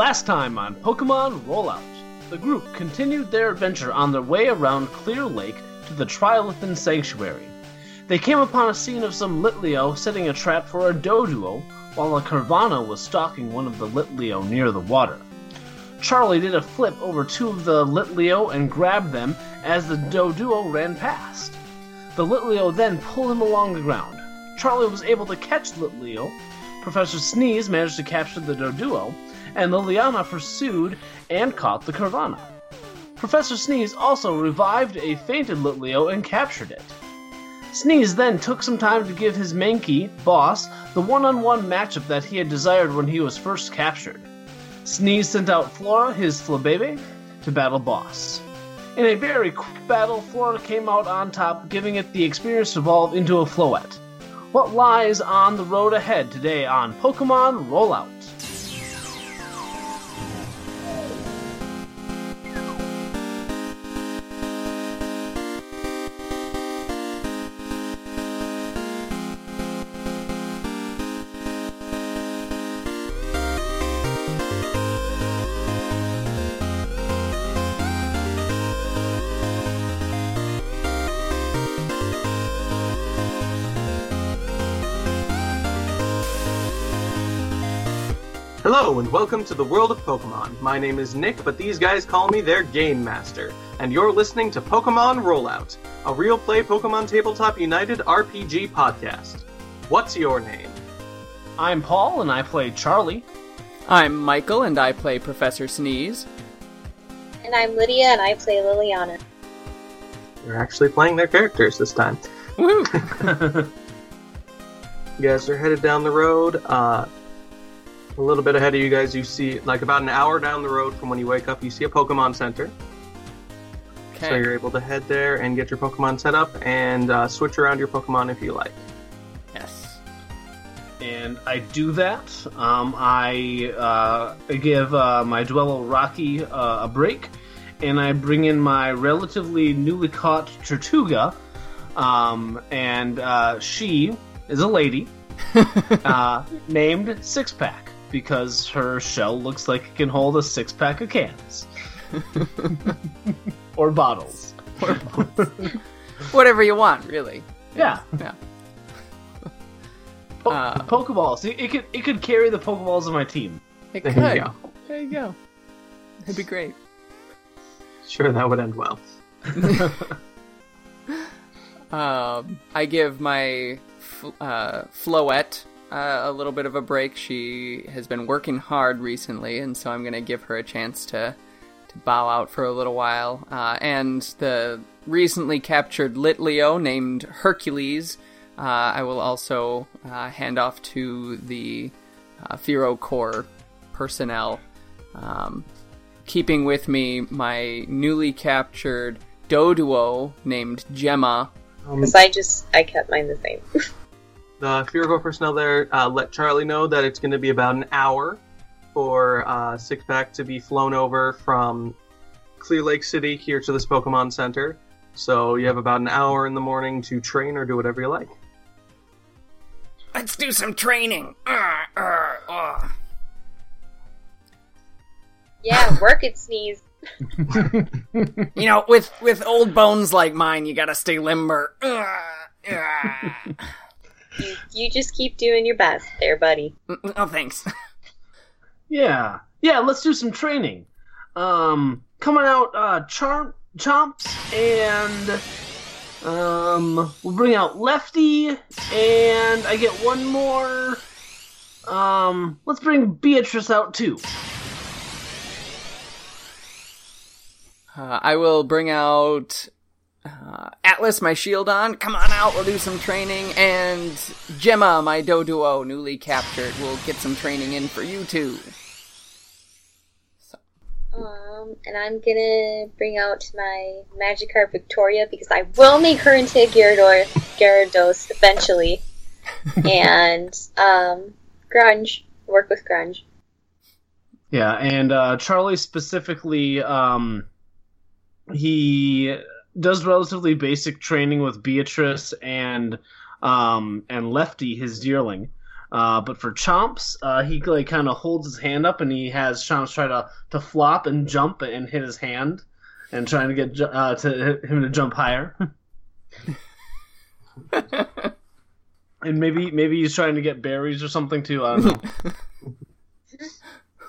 Last time on Pokemon Rollout, the group continued their adventure on their way around Clear Lake to the Trilithon Sanctuary. They came upon a scene of some Litleo setting a trap for a Doduo, while a Carvana was stalking one of the Litleo near the water. Charlie did a flip over two of the Litleo and grabbed them as the Doduo ran past. The Litleo then pulled him along the ground. Charlie was able to catch Litleo, Professor Sneeze managed to capture the Doduo, and Liliana pursued and caught the Carvana. Professor Sneeze also revived a fainted Litleo and captured it. Sneeze then took some time to give his Mankey, Boss, the one-on-one matchup that he had desired when he was first captured. Sneeze sent out Flora, his Flabébé, to battle Boss. In a very quick battle, Flora came out on top, giving it the experience to evolve into a Floette. What lies on the road ahead today on Pokemon Rollout? Hello and welcome to the world of Pokemon. My name is Nick, but these guys call me their Game Master. And you're listening to Pokemon Rollout, a real play Pokemon Tabletop United RPG podcast. What's your name? I'm Paul and I play Charlie. I'm Michael and I play Professor Sneeze. And I'm Lydia and I play Liliana. You're actually playing their characters this time. Woo! You guys are headed down the road. A little bit ahead of you guys, you see, like about an hour down the road from when you wake up, you see a Pokemon Center. Okay. So you're able to head there and get your Pokemon set up and switch around your Pokemon if you like. Yes. And I do that. I give my Dwello Rocky a break, and I bring in my relatively newly caught Tratuga, and she is a lady named Sixpack, because her shell looks like it can hold a six-pack of cans. Or bottles. Whatever you want, really. Yeah. Pokeballs. It could carry the Pokeballs of my team. It could. There you go. It'd be great. Sure, that would end well. I give my Floette a little bit of a break. She has been working hard recently, and so I'm going to give her a chance to bow out for a little while. And the recently captured Litleo named Hercules, I will also hand off to the Fearow Corps personnel. Keeping with me, my newly captured Doduo named Gemma. Because I kept mine the same. The Fearow Corps personnel there let Charlie know that it's going to be about an hour for Sixpack to be flown over from Clear Lake City here to this Pokemon Center. So you have about an hour in the morning to train or do whatever you like. Let's do some training. Yeah, work it, Sneeze. You know, with old bones like mine, you gotta stay limber. You just keep doing your best there, buddy. Oh, thanks. Yeah, let's do some training. Coming out, Chomps, and we'll bring out Lefty, and I get one more. Let's bring Beatrice out, too. I will bring out... Atlas, my shield on. Come on out, we'll do some training. And Gemma, my Doduo, newly captured, will get some training in for you too. So. And I'm gonna bring out my Magikarp Victoria, because I will make her into a Gyarados eventually. And Grunge, work with Grunge. Yeah, and Charlie specifically, he does relatively basic training with Beatrice and Lefty, his deerling, But for Chomps, he like kind of holds his hand up and he has Chomps try to flop and jump and hit his hand and trying to get him to jump higher. And maybe he's trying to get berries or something too. I don't know.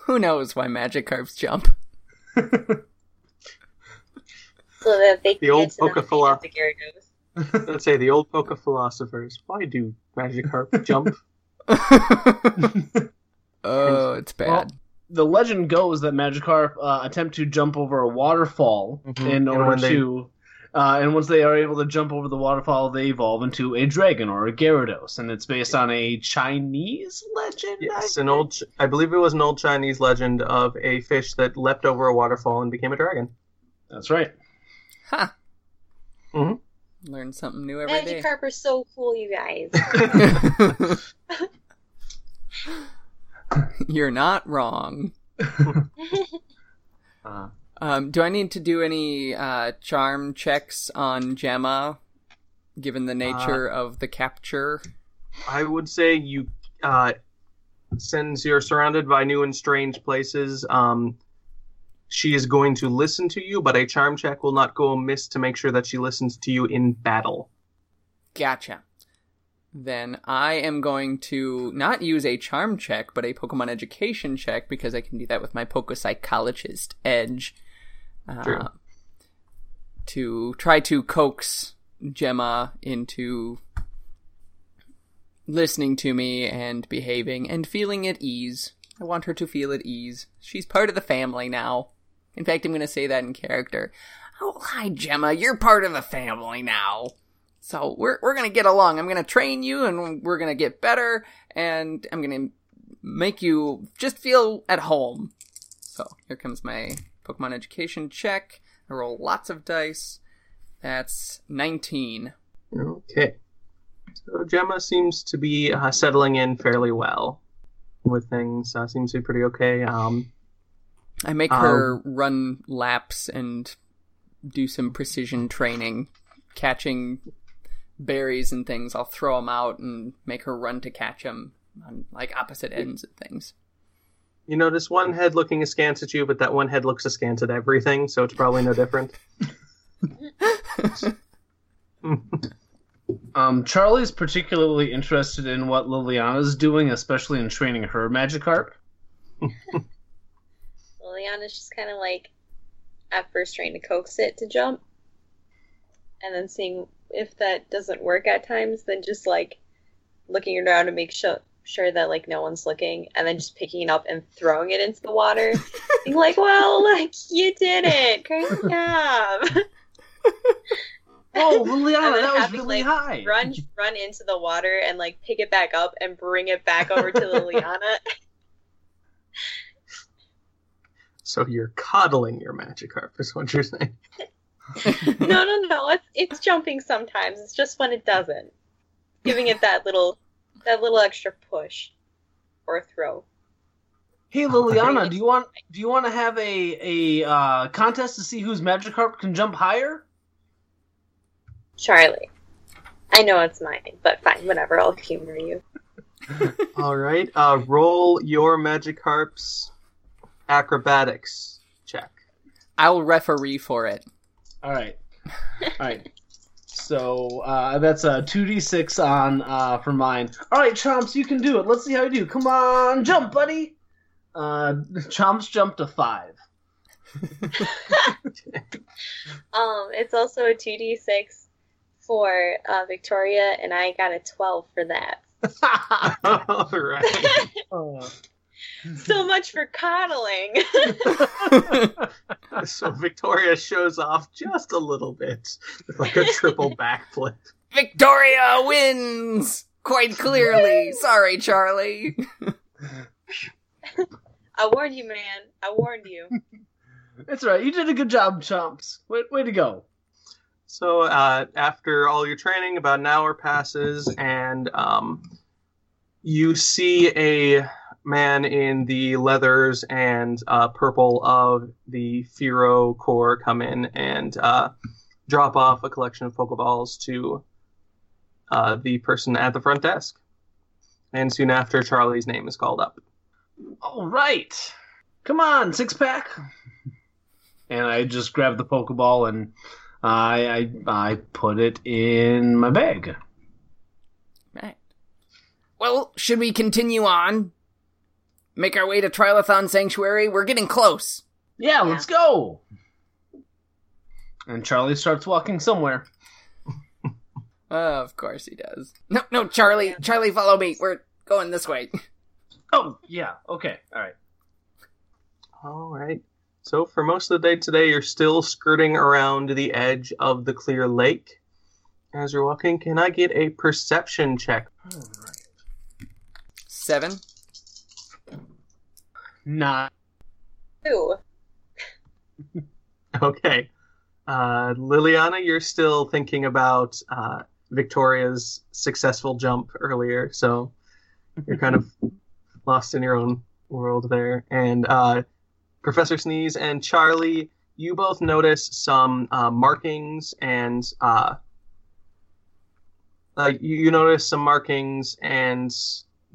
Who knows why Magikarps jump? So that they can the old Pokephilosopher. Let's say the old Pokephilosophers. Why do Magikarp jump? Oh, it's bad. Well, the legend goes that Magikarp attempt to jump over a waterfall in order to. And once they are able to jump over the waterfall, they evolve into a dragon or a Gyarados, and it's based on a Chinese legend. Yes, I believe it was an old Chinese legend of a fish that leapt over a waterfall and became a dragon. That's right. Ha! Huh. Mm-hmm. Learn something new every day. Magikarp are so cool, you guys. You're not wrong. Do I need to do any charm checks on Gemma, given the nature of the capture? I would say you, since you're surrounded by new and strange places, she is going to listen to you, but a charm check will not go amiss to make sure that she listens to you in battle. Gotcha. Then I am going to not use a charm check, but a Pokemon education check, because I can do that with my Psychologist edge. True. To try to coax Gemma into listening to me and behaving and feeling at ease. I want her to feel at ease. She's part of the family now. In fact, I'm going to say that in character. Oh, hi, Gemma. You're part of the family now. So we're going to get along. I'm going to train you, and we're going to get better, and I'm going to make you just feel at home. So here comes my Pokemon education check. I roll lots of dice. That's 19. Okay. So Gemma seems to be settling in fairly well with things. Seems to be pretty okay. I make her run laps and do some precision training, catching berries and things. I'll throw them out and make her run to catch them on like opposite ends of things. You notice one head looking askance at you, but that one head looks askance at everything, so it's probably no different. Charlie's particularly interested in what Liliana's doing, especially in training her Magikarp. Liliana's just kind of like at first trying to coax it to jump, and then seeing if that doesn't work at times, then just, like, looking around to make sure that, like, no one's looking, and then just picking it up and throwing it into the water. Being like, well, like, you did it! Great job! Oh, Liliana, that was really high! Run into the water and, like, pick it back up and bring it back over to Liliana. So you're coddling your Magikarp, is what you're saying. No. It's jumping sometimes. It's just when it doesn't. Giving it that little extra push or throw. Hey Liliana, do you want to have a contest to see whose Magikarp can jump higher? Charlie, I know it's mine, but fine, whatever. I'll humor you. All right. Roll your Magikarp's acrobatics check. I'll referee for it. All right. So that's a 2d6 on for mine. All right, Chomps, you can do it. Let's see how you do. Come on, jump, buddy. Chomps jumped to 5. It's also a 2d6 for Victoria, and I got a 12 for that. All right. So much for coddling. So Victoria shows off just a little bit with like a triple backflip. Victoria wins quite clearly. Sorry, Charlie. I warned you, man. I warned you. That's right. You did a good job, Chomps. Way to go. So after all your training, about an hour passes, and you see a man in the leathers and purple of the Fearow Corps come in and drop off a collection of Pokeballs to the person at the front desk. And soon after, Charlie's name is called up. All right. Come on, Sixpack. And I just grabbed the Pokeball and I put it in my bag. Right. Well, should we continue on? Make our way to Trilithon Sanctuary? We're getting close. Yeah, let's go. And Charlie starts walking somewhere. Of course he does. No, Charlie, follow me. We're going this way. Oh, yeah. Okay. All right. So for most of the day today, you're still skirting around the edge of the Clear Lake. As you're walking, can I get a perception check? All right. 7. 9. 2. Okay. Liliana, you're still thinking about Victoria's successful jump earlier, so you're kind of lost in your own world there. And Professor Sneeze and Charlie, you both notice some markings and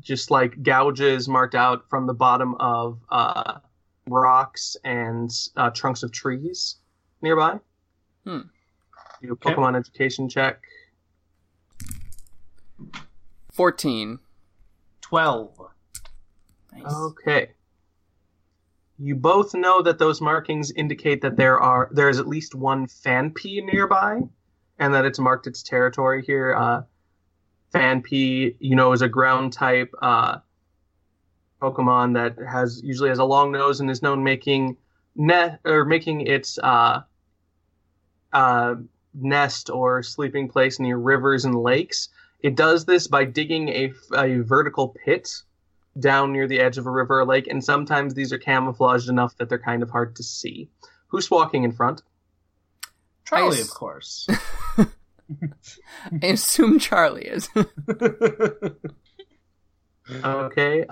just like gouges marked out from the bottom of rocks and trunks of trees nearby. Do a Pokemon education check. 14. 12. Nice. Okay. You both know that those markings indicate that there is at least one Fanpy nearby, and that it's marked its territory here. Fanpy, is a ground type Pokemon that usually has a long nose and is known making its nest or sleeping place near rivers and lakes. It does this by digging a vertical pit down near the edge of a river or lake, and sometimes these are camouflaged enough that they're kind of hard to see. Who's walking in front? Charlie, of course. I assume Charlie is. Okay.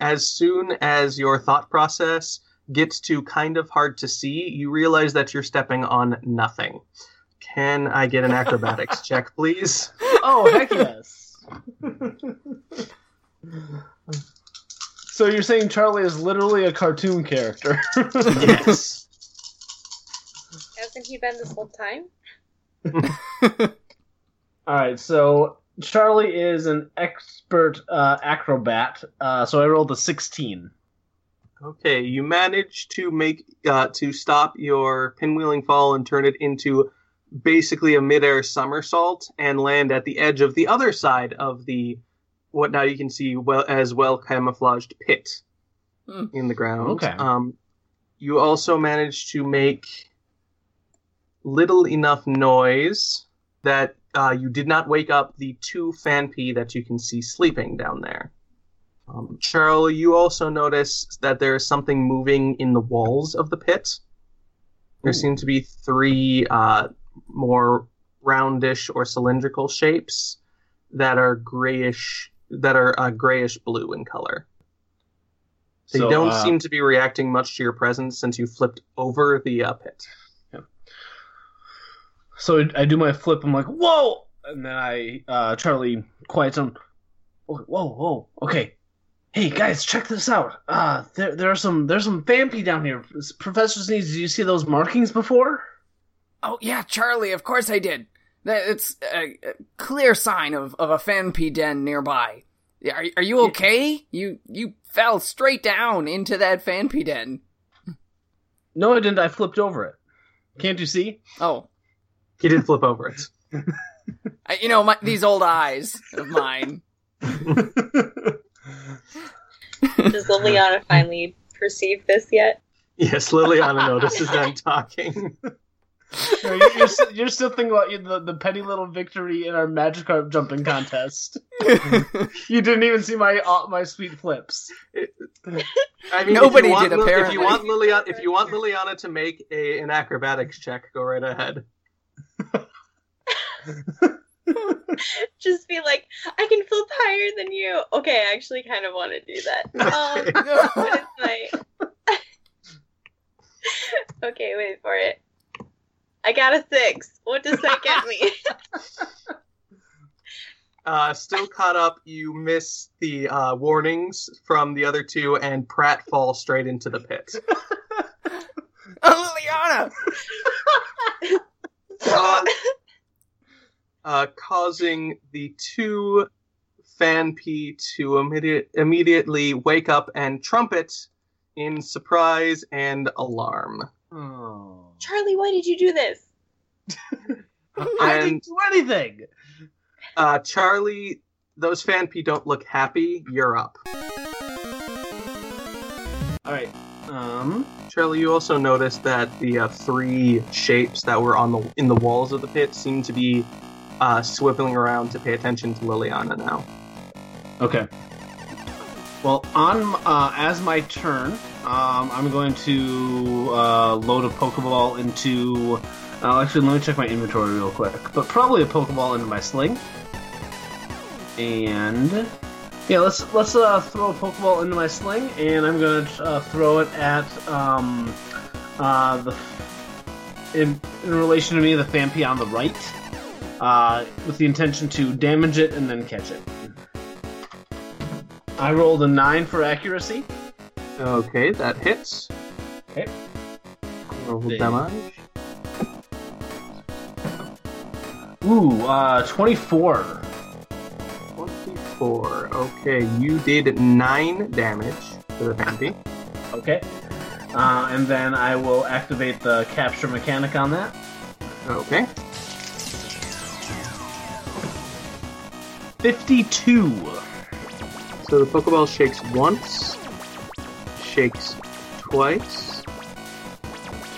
As soon as your thought process gets to kind of hard to see, you realize that you're stepping on nothing. Can I get an acrobatics check, please? Oh, heck yes. So you're saying Charlie is literally a cartoon character? Yes. Hasn't he been this whole time? Alright, so Charlie is an expert acrobat, so I rolled a 16. Okay, you managed to make to stop your pinwheeling fall and turn it into basically a midair somersault and land at the edge of the other side of the what now you can see well camouflaged pit in the ground. Okay. You also managed to make little enough noise that you did not wake up the two Fanpy that you can see sleeping down there. Cheryl, you also notice that there is something moving in the walls of the pit. There seem to be three more roundish or cylindrical shapes that are grayish blue in color. They don't seem to be reacting much to your presence since you flipped over the pit. Yeah. So I do my flip. I'm like, whoa! And then Charlie quiets him. Whoa! Okay. Hey guys, check this out. There's some Fanpy down here. Professor Sneeze, did you see those markings before? Oh yeah, Charlie, of course I did. It's a clear sign of a Fanpy den nearby. Are you okay? You fell straight down into that Fanpy den. No, I didn't. I flipped over it. Can't you see? Oh. He did flip over it. These old eyes of mine. Does Liliana finally perceive this yet? Yes, Liliana notices I'm talking. You're still thinking about the petty little victory in our Magikarp jumping contest. You didn't even see my sweet flips. Nobody did, apparently. If you want Liliana to make an acrobatics check, go right ahead. Just be like, I can flip higher than you. Okay, I actually kind of want to do that. What is my... Okay, wait for it. I got a 6. What does that get me? Still caught up. You miss the warnings from the other two, and Pratt falls straight into the pit. Oh, Liliana! Causing the two Fanpy to immediately wake up and trumpet in surprise and alarm. Oh. Charlie, why did you do this? I didn't do anything! Charlie, those Fanpy don't look happy. You're up. Alright. Charlie, you also noticed that the three shapes that were in the walls of the pit seem to be swiveling around to pay attention to Liliana now. Okay. Well, as my turn, I'm going to load a Pokeball into... actually, let me check my inventory real quick. But probably a Pokeball into my sling. And yeah, let's throw a Pokeball into my sling, and I'm going to throw it at in relation to me, the Fanpy on the right, with the intention to damage it and then catch it. I rolled a 9 for accuracy. Okay, that hits. Okay. Roll the damage. Ooh, 24. 24. Okay, you did 9 damage to the Fanpy. Okay. And then I will activate the capture mechanic on that. Okay. 52. So the Pokeball shakes once, shakes twice,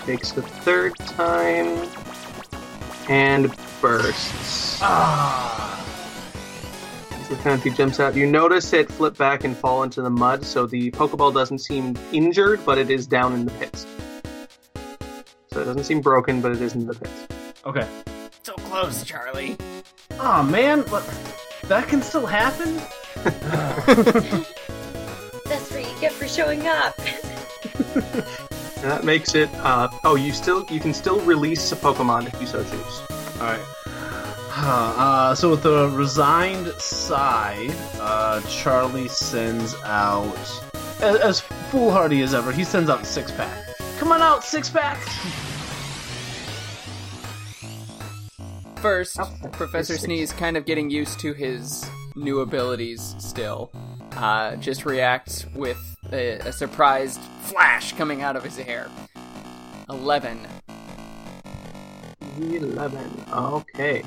shakes the third time, and bursts. Ah! As the Fanpy jumps out, you notice it flip back and fall into the mud, so the Pokeball doesn't seem injured, but it is down in the pits. So it doesn't seem broken, but it is in the pits. Okay. So close, Charlie. Aw, man, look, that can still happen? That's what you get for showing up. That makes it, you can still release a Pokemon if you so choose. Alright. So with a resigned sigh, Charlie sends out, as foolhardy as ever, he sends out Sixpack. Come on out, Sixpack! First, Professor Sneeze, kind of getting used to his new abilities still, just reacts with a surprised flash coming out of his hair. 11. 11. Okay.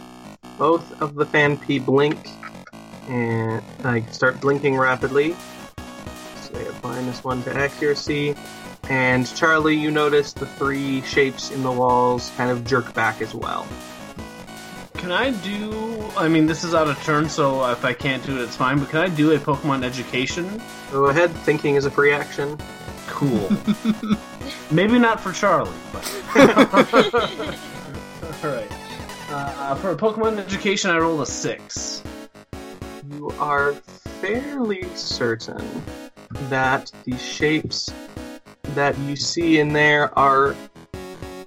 Both of the Fanpy blink, and I start blinking rapidly. So they have -1 to accuracy. And Charlie, you notice the three shapes in the walls kind of jerk back as well. Can I do... I mean, this is out of turn, so if I can't do it, it's fine, but can I do a Pokemon Education? Go ahead. Thinking is a free action. Cool. Maybe not for Charlie, but... Alright. For a Pokemon Education, I rolled a 6. You are fairly certain that the shapes that you see in there are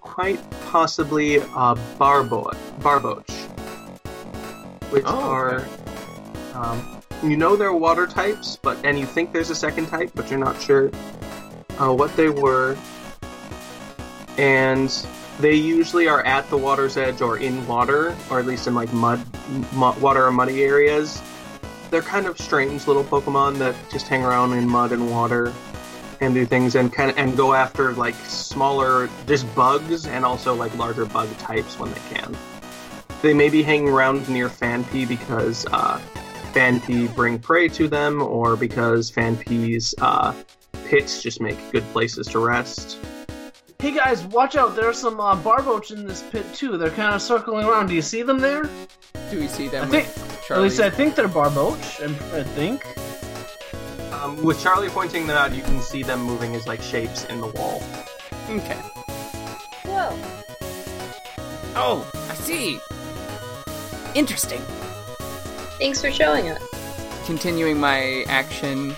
quite possibly Barboach. Which are... you know they're water types, and you think there's a second type, but you're not sure what they were. And... they usually are at the water's edge or in water, or at least in, like, water or muddy areas. They're kind of strange little Pokemon that just hang around in mud and water and do things and go after, like, smaller, just bugs and also, like, larger bug types when they can. They may be hanging around near Fanpy because Fanpy bring prey to them, or because Fanpy's pits just make good places to rest. Hey guys, watch out, there are some Barboach in this pit too. They're kind of circling around. Do you see them there? Do we see them with Charlie? At least I think they're Barboach, I think. With Charlie pointing them out, you can see them moving as, like, shapes in the wall. Okay. Whoa. Oh, I see. Interesting. Thanks for showing us. Continuing my action,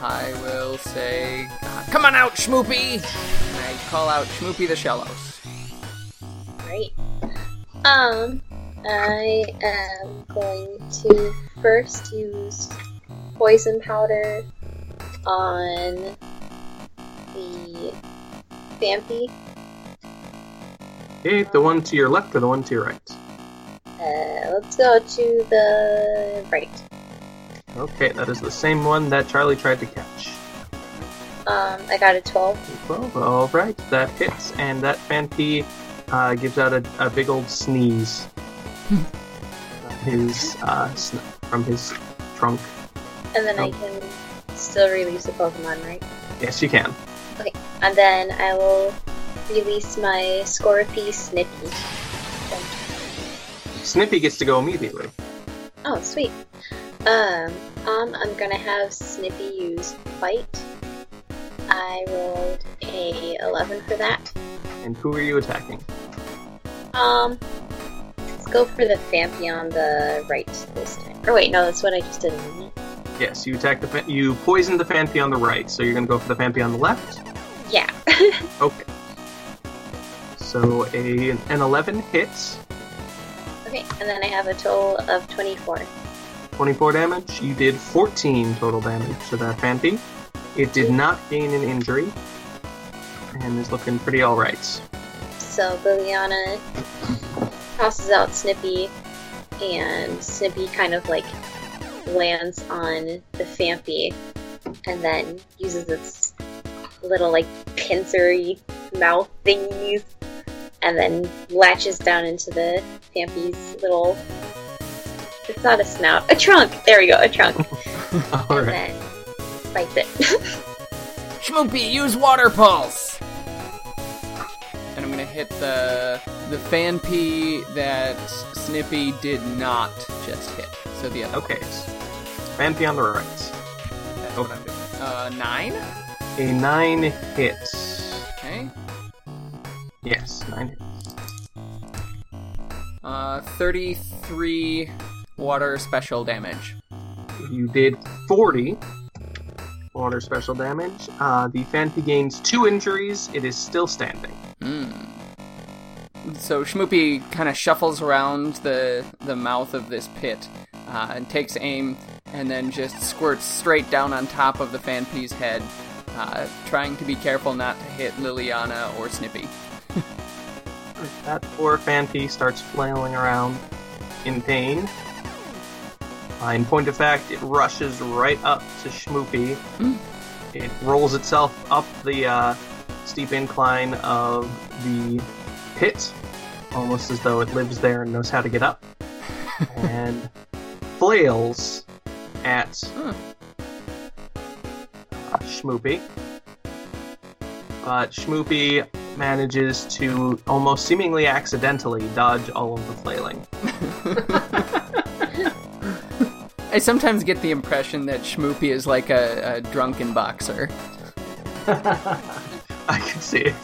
I will say, come on out, Shmoopy! Call out Shmoopy the Shellos. Great. I am going to first use poison powder on the Vampy. Okay, the one to your left or the one to your right? Let's go to the right. Okay, that is the same one that Charlie tried to catch. I got a 12. 12, alright, that hits, and that Vampy gives out a big old sneeze from his trunk. And then I can still release a Pokemon, right? Yes, you can. Okay, and then I will release my Scorpi Snippy. Snippy gets to go immediately. Oh, sweet. I'm gonna have Snippy use Bite. I rolled a 11 for that. And who are you attacking? Let's go for the Vampy on the right this time. Or wait, no, that's what I just did. Yes, you attack you poisoned the Vampy on the right, so you're gonna go for the Vampy on the left? Yeah. Okay. So an 11 hits. Okay, and then I have a total of 24. 24 damage. You did 14 total damage to that Vampy. It did not gain an injury, and is looking pretty alright. So Liliana tosses out Snippy, and Snippy kind of like lands on the Vampy, and then uses its little like pincery mouth thingies, and then latches down into the Vampy's little... It's not a snout. A trunk! There we go, a trunk. All and right. Then bites it. Shmoopy, use Water Pulse! And I'm gonna hit the Vampy that Snippy did not just hit. So the other one. Vampy on the right. That's what I'm doing. 9? A 9 hits. Okay. Yes, 9 hits. 33 water special damage. You did 40 water special damage. The Vampy gains 2 injuries. It is still standing. So Shmoopy kind of shuffles around the mouth of this pit and takes aim and then just squirts straight down on top of the Vampy's head, trying to be careful not to hit Liliana or Snippy. That poor Vampy starts flailing around in pain. In point of fact, it rushes right up to Shmoopy. It rolls itself up the steep incline of the pit, almost as though it lives there and knows how to get up, and flails at Shmoopy. But Shmoopy manages to almost seemingly accidentally dodge all of the flailing. I sometimes get the impression that Shmoopy is like a drunken boxer. I can see it.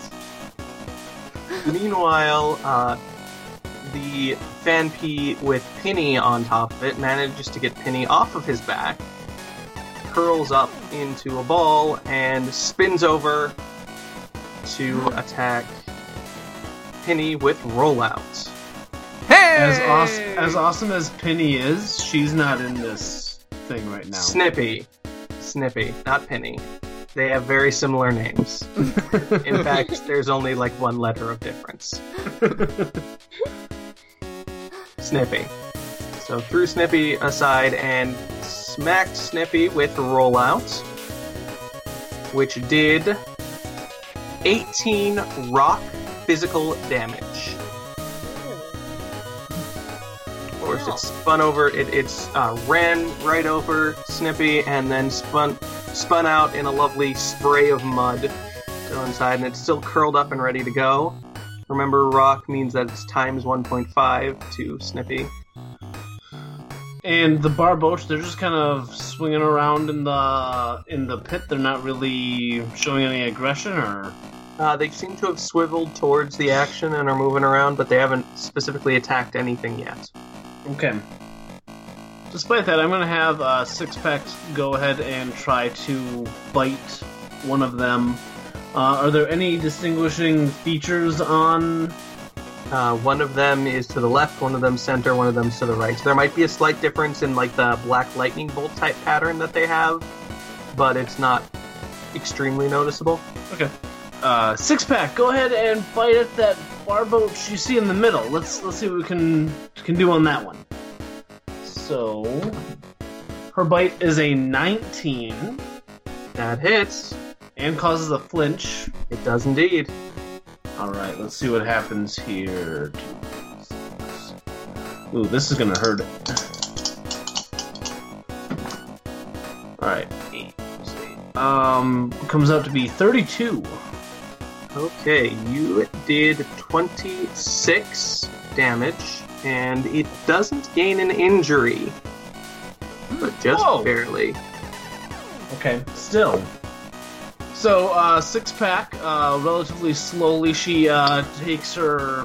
Meanwhile, the Vampy with Penny on top of it manages to get Penny off of his back, curls up into a ball, and spins over to attack Penny with Rollout. As awesome as Penny is, she's not in this thing right now. Snippy, not Penny. They have very similar names. In fact, there's only like one letter of difference. Snippy. So threw Snippy aside and smacked Snippy with Rollout, which did 18 rock physical damage. It spun over. It ran right over Snippy and then spun out in a lovely spray of mud still inside, and it's still curled up and ready to go. Remember, rock means that it's times 1.5 to Snippy. And the Barboach, they're just kind of swinging around in the pit. They're not really showing any aggression, or they seem to have swiveled towards the action and are moving around, but they haven't specifically attacked anything yet. Okay. Despite that, I'm going to have Sixpack go ahead and try to bite one of them. Are there any distinguishing features on One of them is to the left, one of them center, one of them's to the right. So there might be a slight difference in like the black lightning bolt type pattern that they have, but it's not extremely noticeable. Okay. Sixpack, go ahead and bite at that barboach you see in the middle. Let's see what we can do on that one. So her bite is a 19. That hits. And causes a flinch. It does indeed. Alright, let's see what happens here. Ooh, this is gonna hurt. Alright. Comes out to be 32. Okay, you did 26 damage, and it doesn't gain an injury. But just barely. Okay, still. So, Sixpack, relatively slowly, she takes her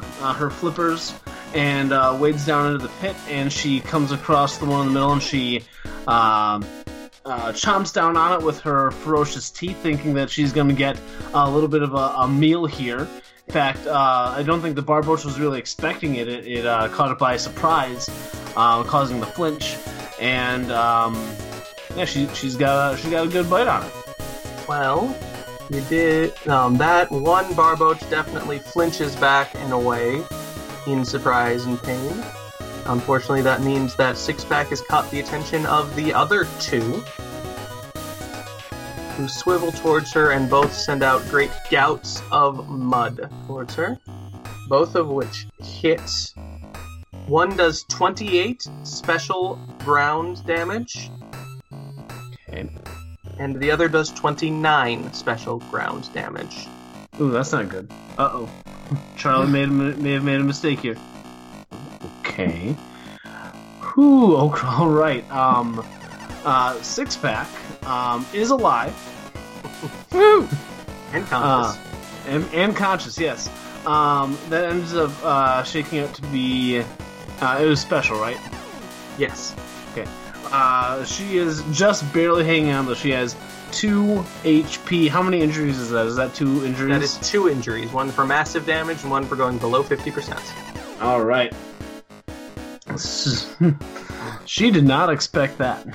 flippers and wades down into the pit, and she comes across the one in the middle, and she chomps down on it with her ferocious teeth, thinking that she's going to get a little bit of a meal here. In fact, I don't think the barboach was really expecting it. It caught it by surprise, causing the flinch, and she got a good bite on it. Well, you did. That one barboach definitely flinches back and away in surprise and pain. Unfortunately, that means that Sixpack has caught the attention of the other two, who swivel towards her and both send out great gouts of mud towards her, both of which hit. One does 28 special ground damage. Okay. And the other does 29 special ground damage. Ooh, that's not good. Uh-oh. Charlie may have made a mistake here. Okay. Whew, all right. Sixpack is alive. Woo! And conscious. And conscious, yes. That ends up shaking out to be... it was special, right? Yes. Okay. She is just barely hanging on, though. She has 2 HP. How many injuries is that? Is that 2 injuries? That is 2 injuries. One for massive damage and one for going below 50%. All right. She did not expect that.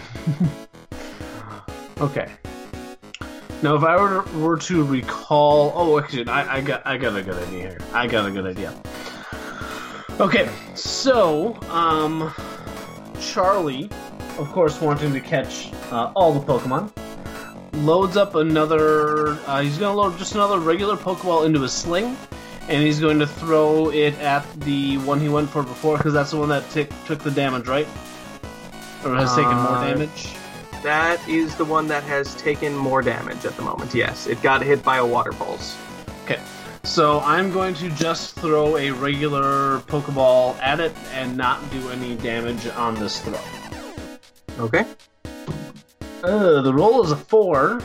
Okay. Now, if I were to recall... Oh, actually, I got a good idea here. I got a good idea. Okay, so, Charlie... Of course, wanting to catch all the Pokemon, loads up another... he's going to load just another regular Pokeball into his sling, and he's going to throw it at the one he went for before, because that's the one that took the damage, right? Or has taken more damage? That is the one that has taken more damage at the moment, yes. It got hit by a Water Pulse. Okay, so I'm going to just throw a regular Pokeball at it and not do any damage on this throw. Okay. The roll is a 4.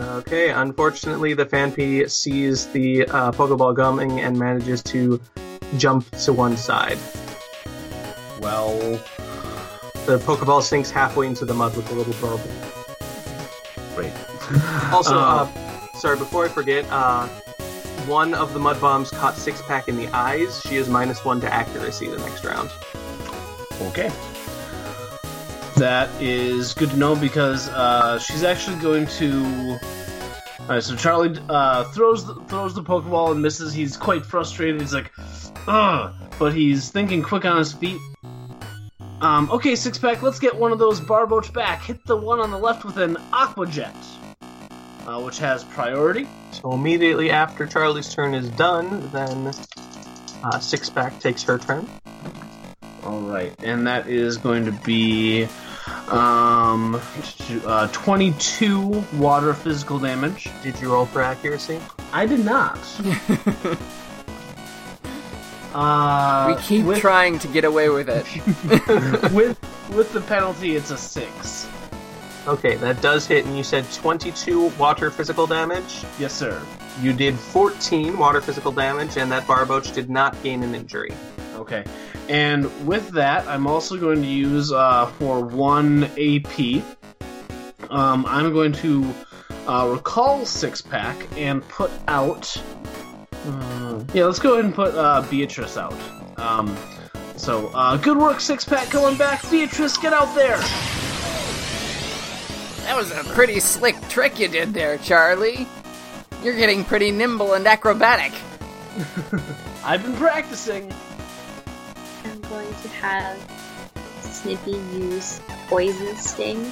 Okay, unfortunately the Phanpy sees the Pokeball coming and manages to jump to one side. Well... The Pokeball sinks halfway into the mud with a little burble. Great. Also, sorry, before I forget, one of the mud bombs caught Sixpack in the eyes. She is -1 to accuracy the next round. Okay. That is good to know because she's actually going to... Alright, so Charlie throws the Pokeball and misses. He's quite frustrated. He's like, ugh! But he's thinking quick on his feet. Okay, Sixpack, let's get one of those barboach back. Hit the one on the left with an Aqua Jet, which has priority. So immediately after Charlie's turn is done, then Sixpack takes her turn. Alright, and that is going to be 22 water physical damage. Did you roll for accuracy? I did not. We keep trying to get away with it. with the penalty, it's a 6. Okay, that does hit, and you said 22 water physical damage? Yes, sir. You did 14 water physical damage, and that barboach did not gain an injury. Okay. And with that, I'm also going to use, for 1 AP, I'm going to recall Sixpack and put out Yeah, let's go ahead and put Beatrice out. So, good work, Sixpack, going back. Beatrice, get out there! That was a pretty slick trick you did there, Charlie. You're getting pretty nimble and acrobatic. I've been practicing. I'm going to have Snippy use Poison Sting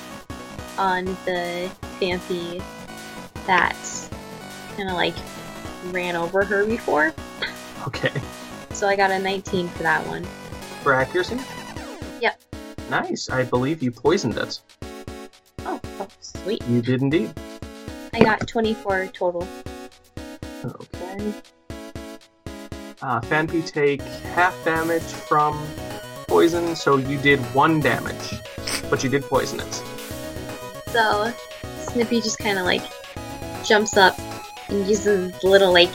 on the Fancy that kind of like ran over her before. Okay. So I got a 19 for that one. For accuracy? Yep. Nice. I believe you poisoned it. Oh, sweet. You did indeed. I got 24 total. Okay. Fanpy, take half damage from poison, so you did 1 damage, but you did poison it. So, Snippy just kind of, like, jumps up and uses little, like,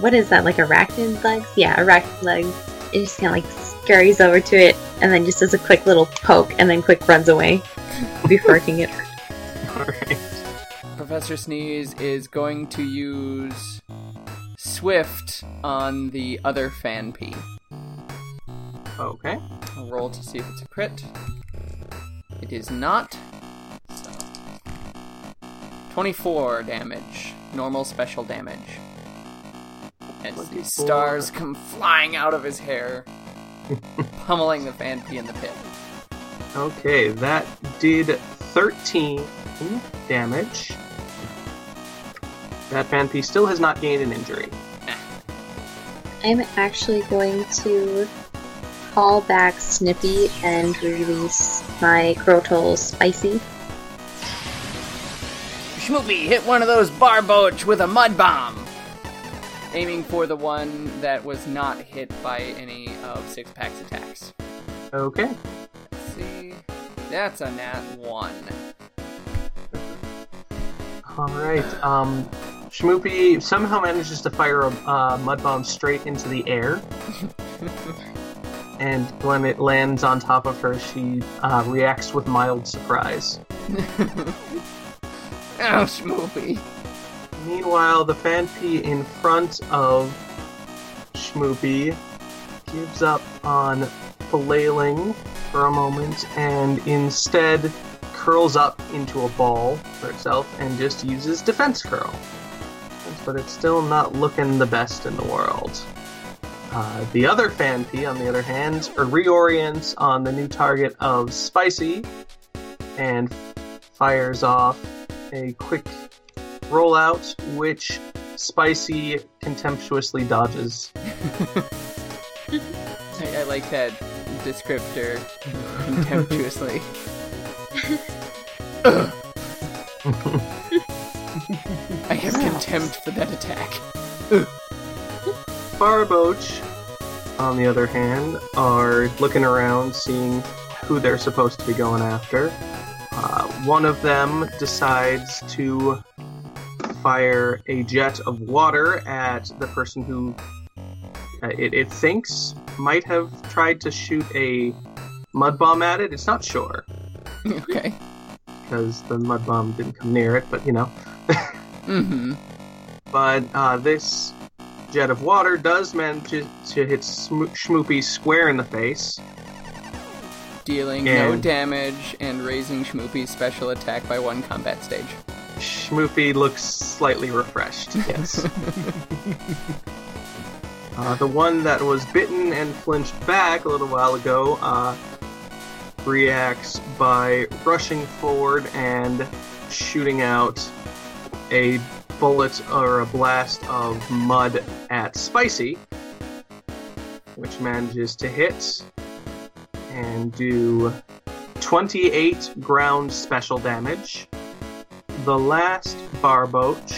what is that, like, arachnid legs? Yeah, arachnid legs. And just kind of, like, scurries over to it, and then just does a quick little poke, and then quick runs away before it can get hurt. Alright. Professor Sneeze is going to use Swift on the other Fanpy. Okay. I'll roll to see if it's a crit. It is not. So 24 damage. Normal special damage. As 24. The stars come flying out of his hair, pummeling the Fanpy in the pit. Okay, that did 13 damage. That Fanpy still has not gained an injury. I'm actually going to call back Snippy and release my Grotol Spicy. Shmoopy, hit one of those barboach with a mud bomb! Aiming for the one that was not hit by any of Sixpack's attacks. Okay. Let's see. That's a nat 1. Alright, Shmoopy somehow manages to fire a mud bomb straight into the air. And when it lands on top of her, she reacts with mild surprise. Oh, Shmoopy. Meanwhile, the Fanpy in front of Shmoopy gives up on flailing for a moment and instead curls up into a ball for itself and just uses Defense Curl. But it's still not looking the best in the world. The other Fanpy, on the other hand, reorients on the new target of Spicy and fires off a quick rollout, which Spicy contemptuously dodges. I like that descriptor, contemptuously. I have contempt for that attack. Barboach, on the other hand, are looking around, seeing who they're supposed to be going after. One of them decides to fire a jet of water at the person who it thinks might have tried to shoot a mud bomb at it. It's not sure. Okay. Because the mud bomb didn't come near it, but you know. Mm-hmm. But this jet of water does manage to hit Shmoopy square in the face. Dealing no damage and raising Shmoopy's special attack by 1 combat stage. Shmoopy looks slightly refreshed, yes. The one that was bitten and flinched back a little while ago reacts by rushing forward and shooting out a bullet or a blast of mud at Spicy, which manages to hit and do 28 ground special damage. The last Barboach,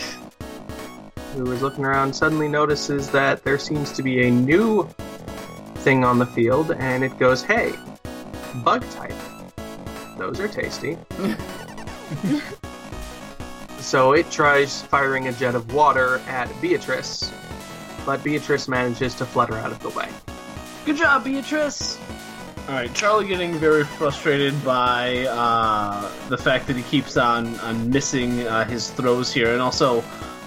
who is looking around, suddenly notices that there seems to be a new thing on the field, and it goes, hey, bug type. Those are tasty. So it tries firing a jet of water at Beatrice, but Beatrice manages to flutter out of the way. Good job, Beatrice! Alright, Charlie getting very frustrated by the fact that he keeps on missing his throws here, and also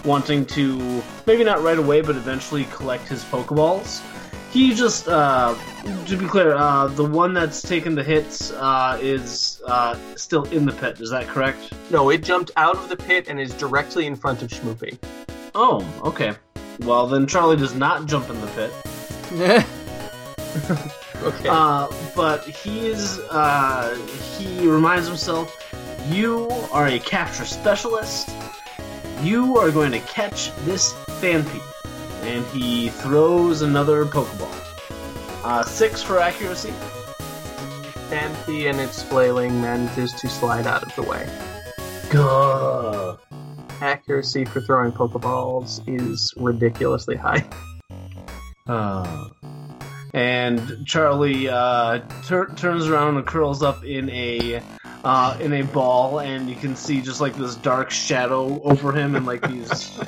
wanting to, maybe not right away, but eventually collect his Pokeballs. He just, to be clear, the one that's taken the hits is still in the pit, is that correct? No, it jumped out of the pit and is directly in front of Shmoopy. Oh, okay. Well, then Charlie does not jump in the pit. Okay. But he reminds himself, you are a capture specialist. You are going to catch this Phanpy. And he throws another Pokeball. 6 for accuracy. Phanpy and its flailing manages to slide out of the way. Gah. Accuracy for throwing Pokeballs is ridiculously high. And Charlie turns around and curls up in a ball, and you can see just like this dark shadow over him, and like these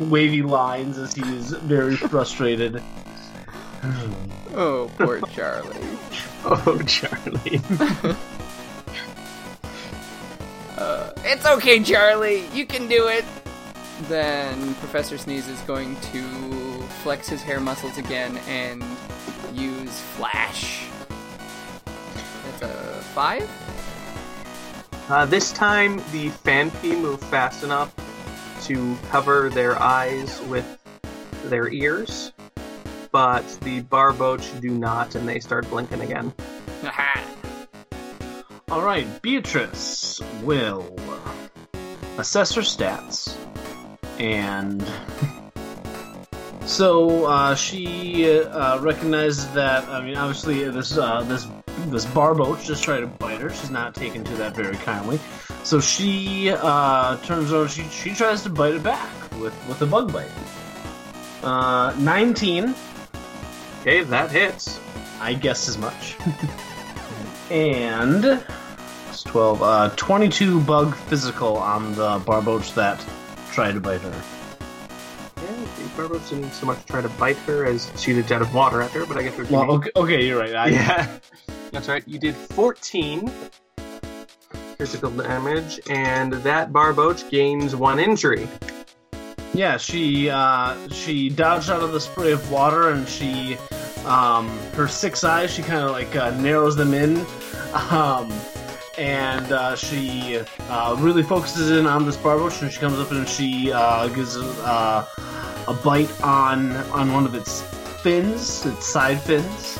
wavy lines as he is very frustrated. Oh, poor Charlie. Oh, Charlie. It's okay, Charlie. You can do it. Then Professor Sneeze is going to flex his hair muscles again and use Flash. That's a 5. This time the Phanpy move fast enough to cover their eyes with their ears, but the Barboach do not, and they start blinking again. Aha! Alright, Beatrice will assess her stats and... So she recognizes that. I mean, obviously, this Barboach just tried to bite her. She's not taken to that very kindly. So she turns over. She tries to bite it back with a bug bite. 19. Okay, that hits. I guessed as much. And it's 12. 22 bug physical on the Barboach that tried to bite her. Barboach didn't so much try to bite her as shoot a jet of water at her, but I get her. Well, okay, you're right. Yeah, that's right. You did 14 physical damage, and that Barboach gains 1 injury. Yeah, she dodged out of the spray of water, and she her 6 eyes, she kind of like narrows them in, and she really focuses in on this Barboach, and she comes up and she gives a bite on one of its fins, its side fins,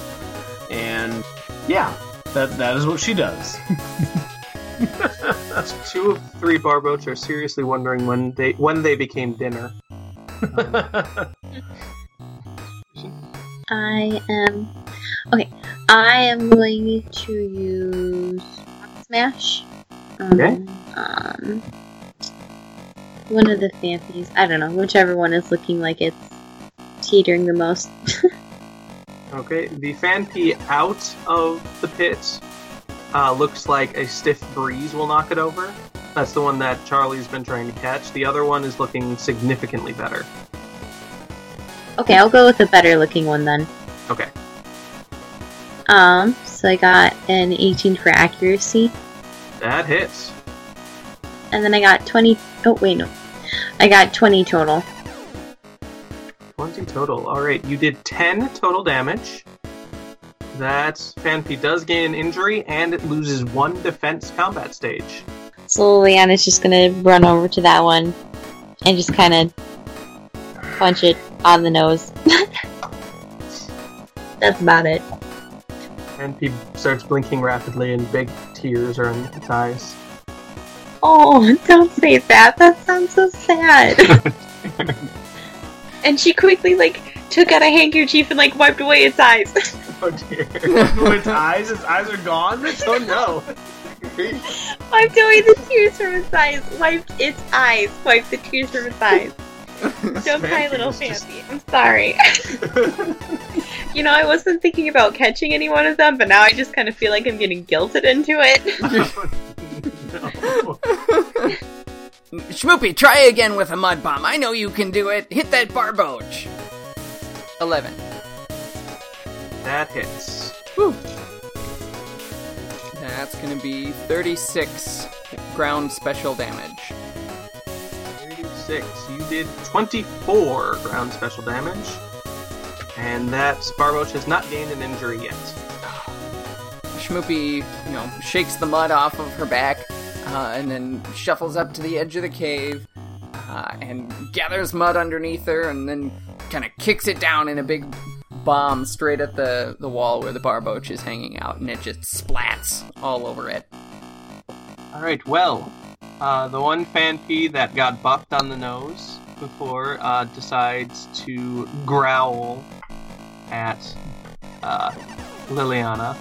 and yeah, that is what she does. 2 of 3 Barboach are seriously wondering when they became dinner. I am going to use Smash. One of the Phanpies. I don't know. Whichever one is looking like it's teetering the most. Okay. The Phanpy out of the pit looks like a stiff breeze will knock it over. That's the one that Charlie's been trying to catch. The other one is looking significantly better. Okay, I'll go with the better looking one then. Okay. So I got an 18 for accuracy. That hits. And then I got 20... Oh, wait, no. I got 20 total. 20 total. Alright, you did 10 total damage. That Phanpy does gain an injury, and it loses 1 defense combat stage. So Liliana's just going to run over to that one and just kind of punch it on the nose. That's about it. Phanpy starts blinking rapidly, and big tears are in its eyes. Oh, don't say that. That sounds so sad. And she quickly, took out a handkerchief and, wiped away its eyes. Oh, dear. Its eyes? Its eyes are gone? Oh, no. Wiped away the tears from its eyes. Wiped its eyes. Wiped the tears from its eyes. Don't cry, little Phanpy. I'm sorry. I wasn't thinking about catching any one of them, but now I just kind of feel like I'm getting guilted into it. No. Shmoopy, try again with a mud bomb. I know you can do it. Hit that Barboach. 11. That hits. Woo. That's going to be 36 ground special damage. 6. You did 24 ground special damage. And that Sparbosh has not gained an injury yet. Shmoopy, you know, shakes the mud off of her back and then shuffles up to the edge of the cave and gathers mud underneath her and then kind of kicks it down in a big bomb straight at the wall where the Barboach is hanging out, and it just splats all over it. Alright, well, the one Phanpy that got buffed on the nose before decides to growl at Liliana.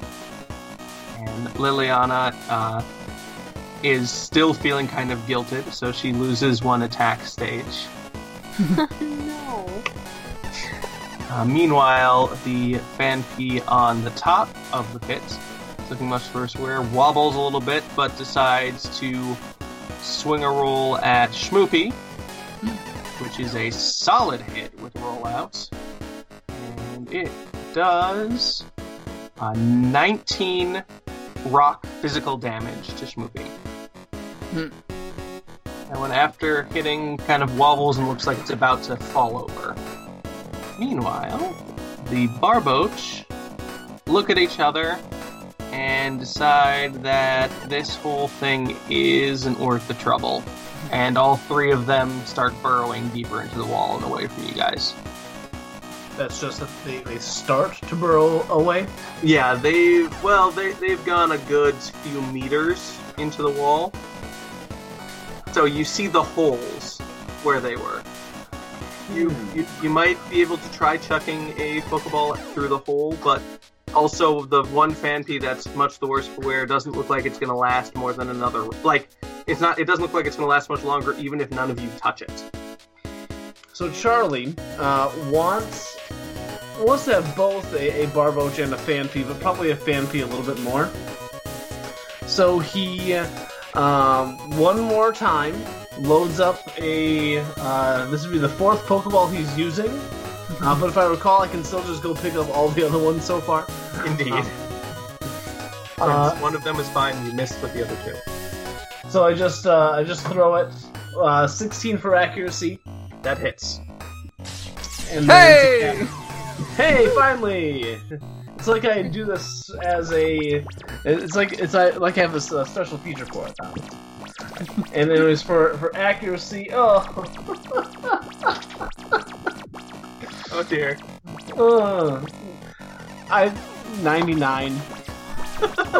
And Liliana is still feeling kind of guilted, so she loses one attack stage. No. Meanwhile, the Phanpy on the top of the pit, looking much worse, where wobbles a little bit, but decides to swing a roll at Shmoopy, which is a solid hit with rollouts. And it does 19 rock physical damage to Shmoopy. That one, after hitting, kind of wobbles and looks like it's about to fall over. Meanwhile, the Barboach look at each other and decide that this whole thing isn't worth the trouble. And all three of them start burrowing deeper into the wall and away from you guys. That's just that they start to burrow away? Yeah, they've gone a good few meters into the wall. So you see the holes where they were. You might be able to try chucking a Pokeball through the hole, but also the one Phanpy that's much the worse for wear doesn't look like it's going to last more than another. Like, it doesn't look like it's going to last much longer, even if none of you touch it. So Charlie wants to have both a Barboach and a Phanpy, but probably a Phanpy a little bit more. So he, one more time, loads up this would be the fourth Pokeball he's using. But if I recall, I can still just go pick up all the other ones so far. Indeed. One of them is fine, you missed with the other two. So I just throw it. 16 for accuracy. That hits. And then hey! Finally! It's like I do this as a... It's like I have a special feature for it. And then it was for accuracy. Oh dear. I'm 99. Oh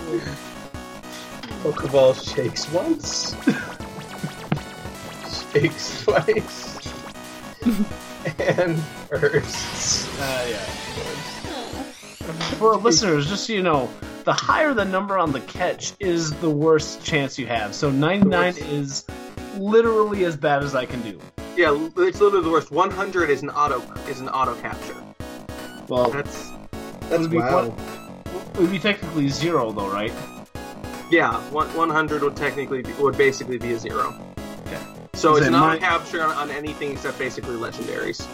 no. Pokeball shakes once. Shakes twice. And bursts. For listeners, just so you know, the higher the number on the catch is the worst chance you have. So 99 is literally as bad as I can do. Yeah, it's literally the worst. 100 is an auto capture. Well, that's wow. It would be technically 0 though, right? Yeah, 100 would basically be a 0. Okay. So it's not a capture on anything except basically legendaries.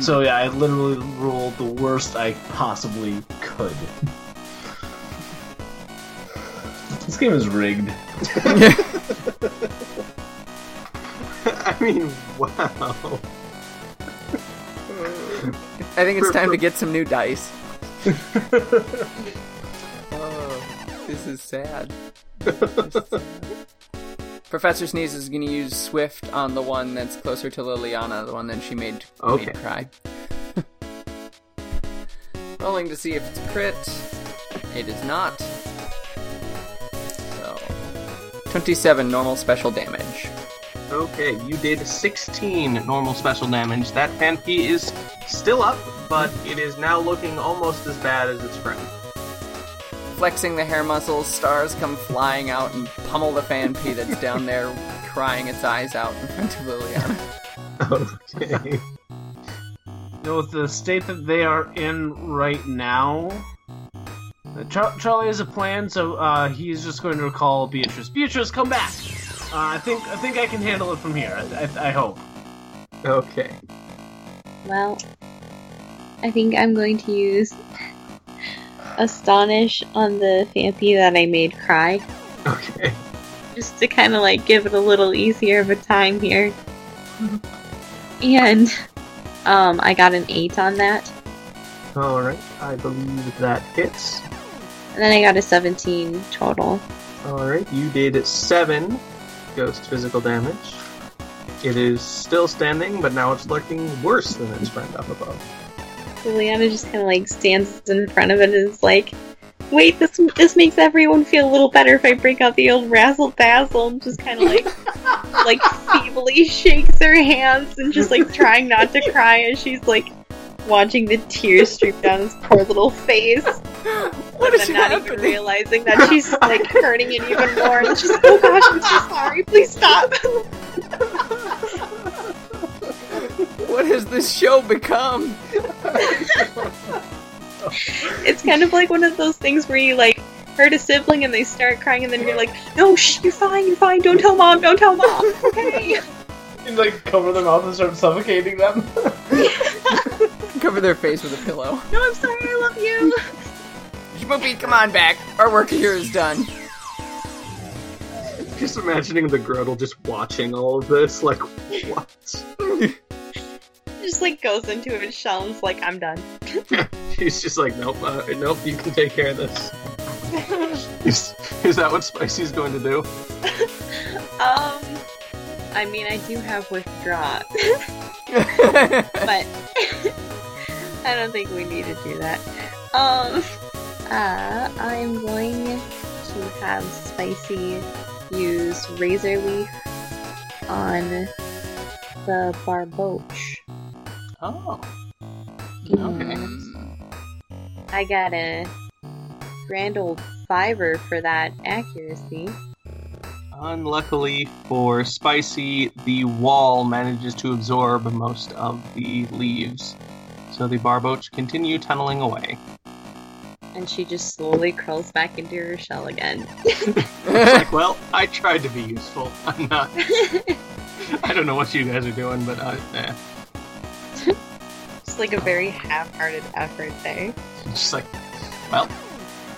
So yeah, I literally rolled the worst I possibly could. This game is rigged. I mean, wow. I think it's time to get some new dice. Oh, this is sad. Professor Sneeze is going to use Swift on the one that's closer to Liliana, the one that she made cry. Rolling to see if it's a crit. It is not. So, 27 normal special damage. Okay, you did 16 normal special damage. That Phanpy is still up, but it is now looking almost as bad as its friend. Flexing the hair muscles, stars come flying out and pummel the Phanpy that's down there crying its eyes out in front of Liliana. Okay. You know, with the state that they are in right now, Charlie has a plan, so he's just going to recall Beatrice. Beatrice, come back! I think I can handle it from here, I hope. Okay. Well, I think I'm going to use Astonish on the Phanpy that I made cry. Okay. Just to kind of like give it a little easier of a time here. And I got an 8 on that. Alright, I believe that hits. And then I got a 17 total. Alright, you did 7 ghost physical damage. It is still standing, but now it's looking worse than its friend up above. Liliana just kind of like stands in front of it and is like, wait, this makes everyone feel a little better if I break out the old razzle-dazzle, and just kind of like like feebly shakes her hands and just like trying not to cry as she's like watching the tears stream down his poor little face. What is happening? Not even realizing that she's like hurting it even more, and she's like, oh gosh, I'm so sorry, please stop. What has this show become? It's kind of like one of those things where you like hurt a sibling and they start crying, and then you're like, no, you're fine, don't tell mom, it's okay. And like cover their mouth and start suffocating them. Cover their face with a pillow. No, I'm sorry, I love you. Shmoopy, come on back. Our work here is done. Just imagining the Groddle just watching all of this, like, what? Just like goes into his shell and is like, I'm done. She's just like, nope, you can take care of this. Is that what Spicy's going to do? I mean, I do have withdraw. But I don't think we need to do that. I'm going to have Spicy use Razor Leaf on the Barboach. Oh. Okay. I got a grand old fiver for that accuracy. Unluckily for Spicy, the wall manages to absorb most of the leaves. So the Barboach continue tunneling away. And she just slowly curls back into her shell again. It's like, well, I tried to be useful. I'm not... I don't know what you guys are doing, but nah. It's like a very half-hearted effort there. She's just like, well,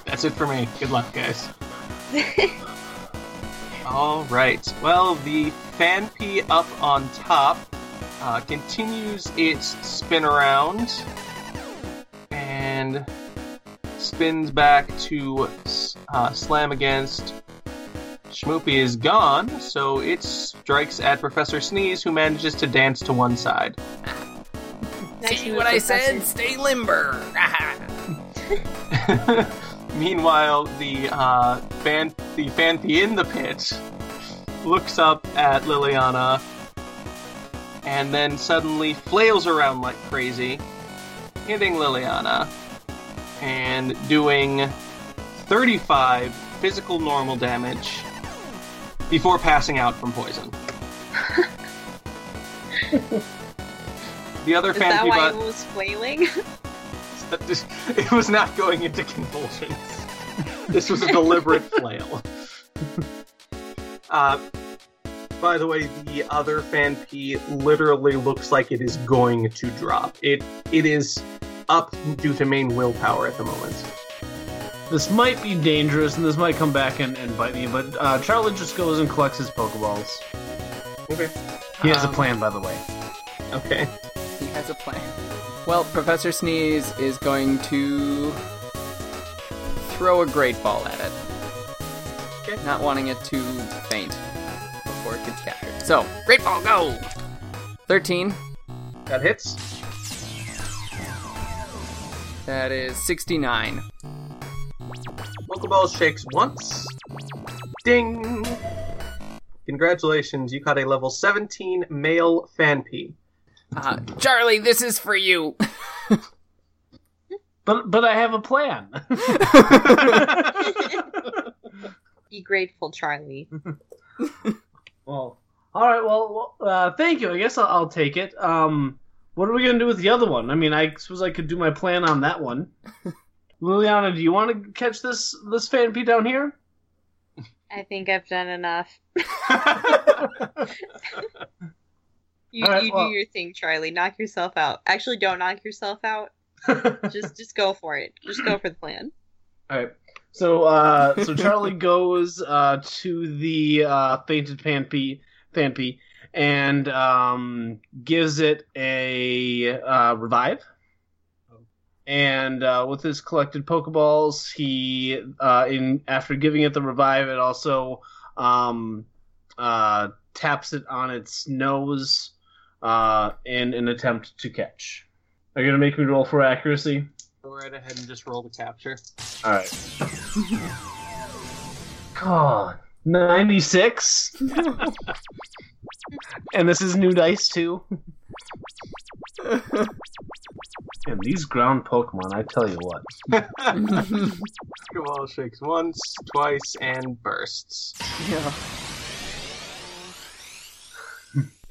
that's it for me. Good luck, guys. Alright, well, the Phanpy up on top continues its spin around and spins back to slam against. Shmoopy is gone, so it strikes at Professor Sneeze, who manages to dance to one side. See what I said? Stay limber! Meanwhile, the Phanpy in the pit looks up at Liliana and then suddenly flails around like crazy, hitting Liliana and doing 35 physical normal damage before passing out from poison. The other Phanpy... Is that why it was flailing? It was not going into convulsions. This was a deliberate flail. By the way, the other Phanpy literally looks like it is going to drop. It is up due to main willpower at the moment. This might be dangerous, and this might come back and bite me, but Charlie just goes and collects his Pokeballs. Okay. He has a plan, by the way. Okay. He has a plan. Well, Professor Sneeze is going to throw a Great Ball at it. Okay. Not wanting it to faint before it gets captured. So, Great Ball, go! 13. That hits. That is 69. Pokeball shakes once. Ding! Congratulations, you caught a level 17 male Phanpy. Charlie, this is for you. But I have a plan. Be grateful, Charlie. Well, all right. Well, thank you. I guess I'll take it. What are we gonna do with the other one? I mean, I suppose I could do my plan on that one. Liliana, do you want to catch this Phanpy down here? I think I've done enough. You do your thing, Charlie. Knock yourself out. Actually, don't knock yourself out. Just go for it. Just go for the plan. All right. So Charlie goes to the fainted Pampy and gives it a revive. And with his collected Pokeballs, he after giving it the revive, it also taps it on its nose in an attempt to catch. Are you going to make me roll for accuracy? Go right ahead and just roll the capture. All right. God, 96? And this is new dice, too. And these ground Pokemon, I tell you what. Pokeball shakes once, twice, and bursts.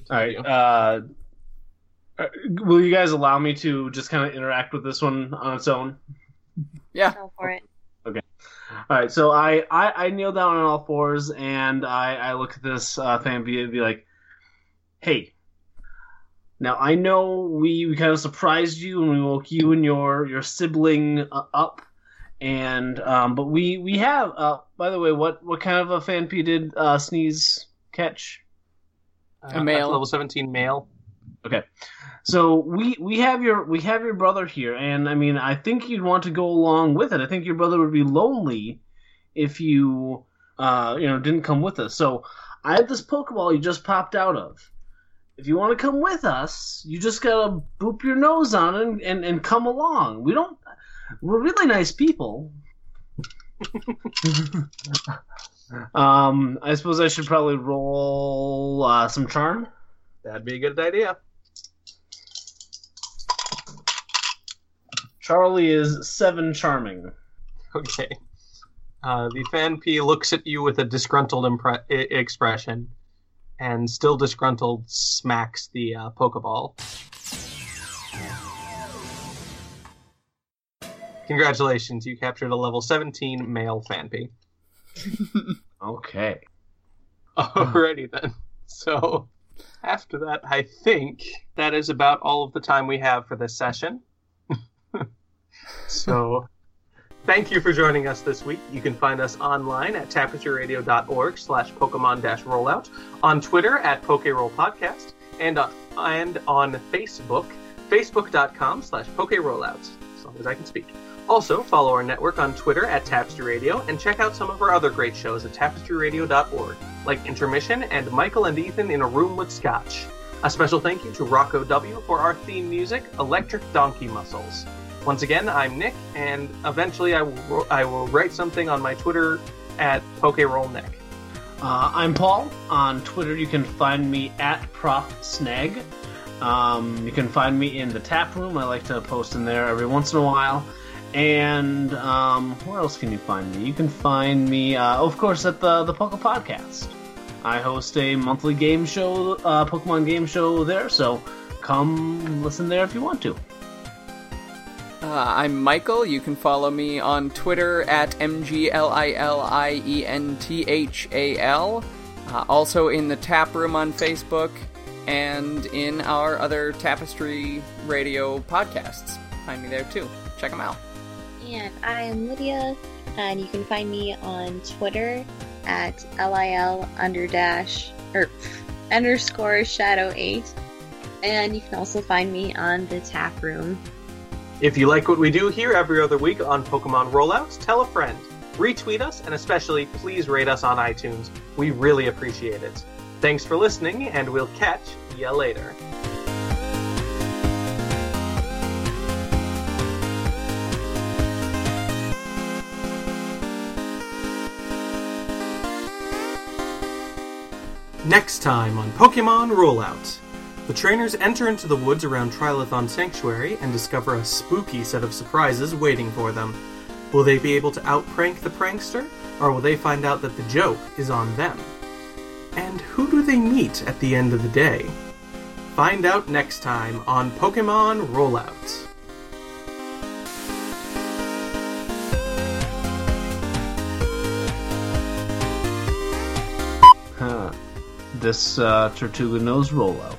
Yeah. Alright, will you guys allow me to just kind of interact with this one on its own? Yeah. Go for it. Okay. Alright, so I kneel down on all fours, and I look at this Thambi and be like, hey, now, I know we kind of surprised you and we woke you and your sibling up, and but we have, by the way, what kind of a Phanpy did Sneeze catch? A male. Level 17 male. Okay. So we have your brother here, and I mean, I think you'd want to go along with it. I think your brother would be lonely if you, didn't come with us. So I have this Pokeball you just popped out of. If you want to come with us, you just gotta boop your nose on it and come along. We're really nice people. I suppose I should probably roll some charm. That'd be a good idea. Charlie is 7 charming. Okay. The fan P looks at you with a disgruntled expression. And still disgruntled, smacks the Pokeball. Congratulations, you captured a level 17 male Phanpy. Okay. Alrighty then. So, after that, I think that is about all of the time we have for this session. So... Thank you for joining us this week. You can find us online at tapestryradio.org/Pokemon-Rollout, on Twitter at PokeRollPodcast, and on Facebook, facebook.com/PokeRollouts, as long as I can speak. Also, follow our network on Twitter at Tapestry Radio, and check out some of our other great shows at tapestryradio.org, like Intermission and Michael and Ethan in a Room with Scotch. A special thank you to Rocco W. for our theme music, Electric Donkey Muscles. Once again, I'm Nick, and eventually I will write something on my Twitter at PokeRollNick. I'm Paul. On Twitter, you can find me at ProfSnag. You can find me in the Tap Room. I like to post in there every once in a while. And where else can you find me? You can find me, of course, at the Poke Podcast. I host a monthly game show, Pokemon game show there, so come listen there if you want to. I'm Michael. You can follow me on Twitter at MGLILIENTHAL. Also in the Tap Room on Facebook and in our other Tapestry Radio podcasts. Find me there too. Check them out. And I am Lydia, and you can find me on Twitter at LIL_shadow8, and you can also find me on the Tap Room. If you like what we do here every other week on Pokemon Rollouts, tell a friend, retweet us, and especially please rate us on iTunes. We really appreciate it. Thanks for listening, and we'll catch ya later. Next time on Pokemon Rollout. The trainers enter into the woods around Trilithon Sanctuary and discover a spooky set of surprises waiting for them. Will they be able to out-prank the prankster, or will they find out that the joke is on them? And who do they meet at the end of the day? Find out next time on Pokemon Rollout. This Tratuga knows Rollout.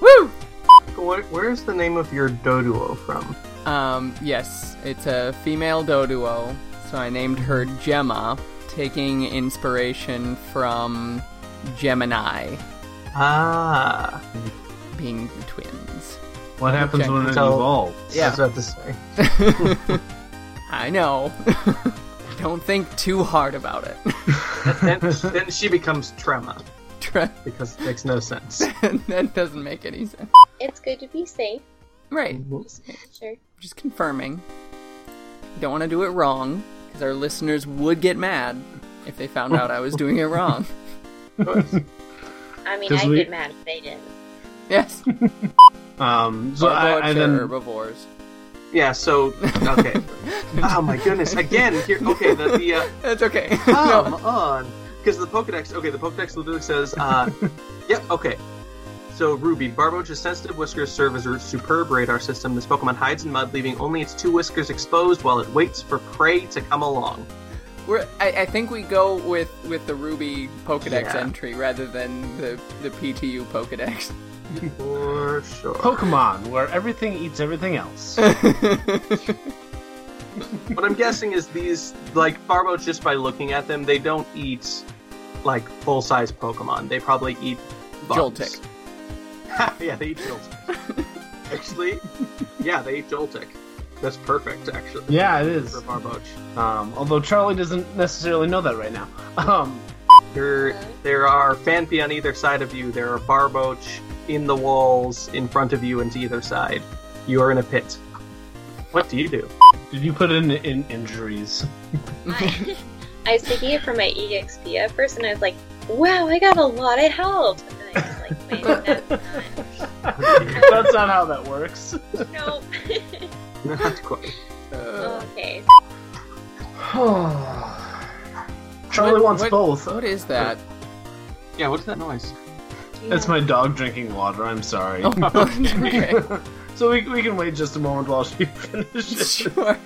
Woo! where is the name of your Doduo from? Yes, it's a female Doduo, so I named her Gemma, taking inspiration from Gemini. Ah. Being twins. What happens when it evolves? Yeah. I was about to say. I know. Don't think too hard about it. Then she becomes Trema. Because it makes no sense. That doesn't make any sense. It's good to be safe. Right. Sure. Just confirming. Don't want to do it wrong, because our listeners would get mad if they found out I was doing it wrong. Of course. I mean, I'd get mad if they didn't. Yes. So I then herbivores. Yeah, so, okay. Oh my goodness, again, here, okay, that's okay. Come on. Because the Pokedex literally says, yep, okay. So, Ruby, Barboach's sensitive whiskers serve as a superb radar system. This Pokemon hides in mud, leaving only its two whiskers exposed while it waits for prey to come along. I think we go with the Ruby Pokedex entry rather than the PTU Pokedex. For sure. Pokemon, where everything eats everything else. What I'm guessing is these, like, Barboach, just by looking at them, they don't eat, like, full-size Pokemon. They probably eat bugs. Joltik. Yeah, they eat Joltik. Actually, yeah, they eat Joltik. That's perfect, actually. Yeah, it is. For Barboach. Although Charlie doesn't necessarily know that right now. There are Phanpy on either side of you. There are Barboach in the walls in front of you and to either side. You are in a pit. What do? Did you put in injuries? I was taking it from my EXP at first, and I was like, wow, I got a lot of health. And then I was like, wait, that's not how that works. Nope. Not quite. Okay. Charlie wants both. What is that? Yeah, what's that noise? It's my dog drinking water, I'm sorry. Oh, okay. So we can wait just a moment while she finishes. Sure.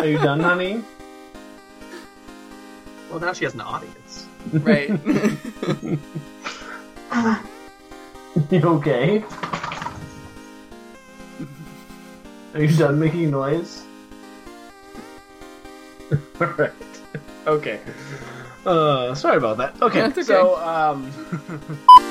Are you done, honey? Well, now she has an audience. Right. You okay? Are you done making noise? Alright. Okay. Sorry about that. Okay, that's okay. So,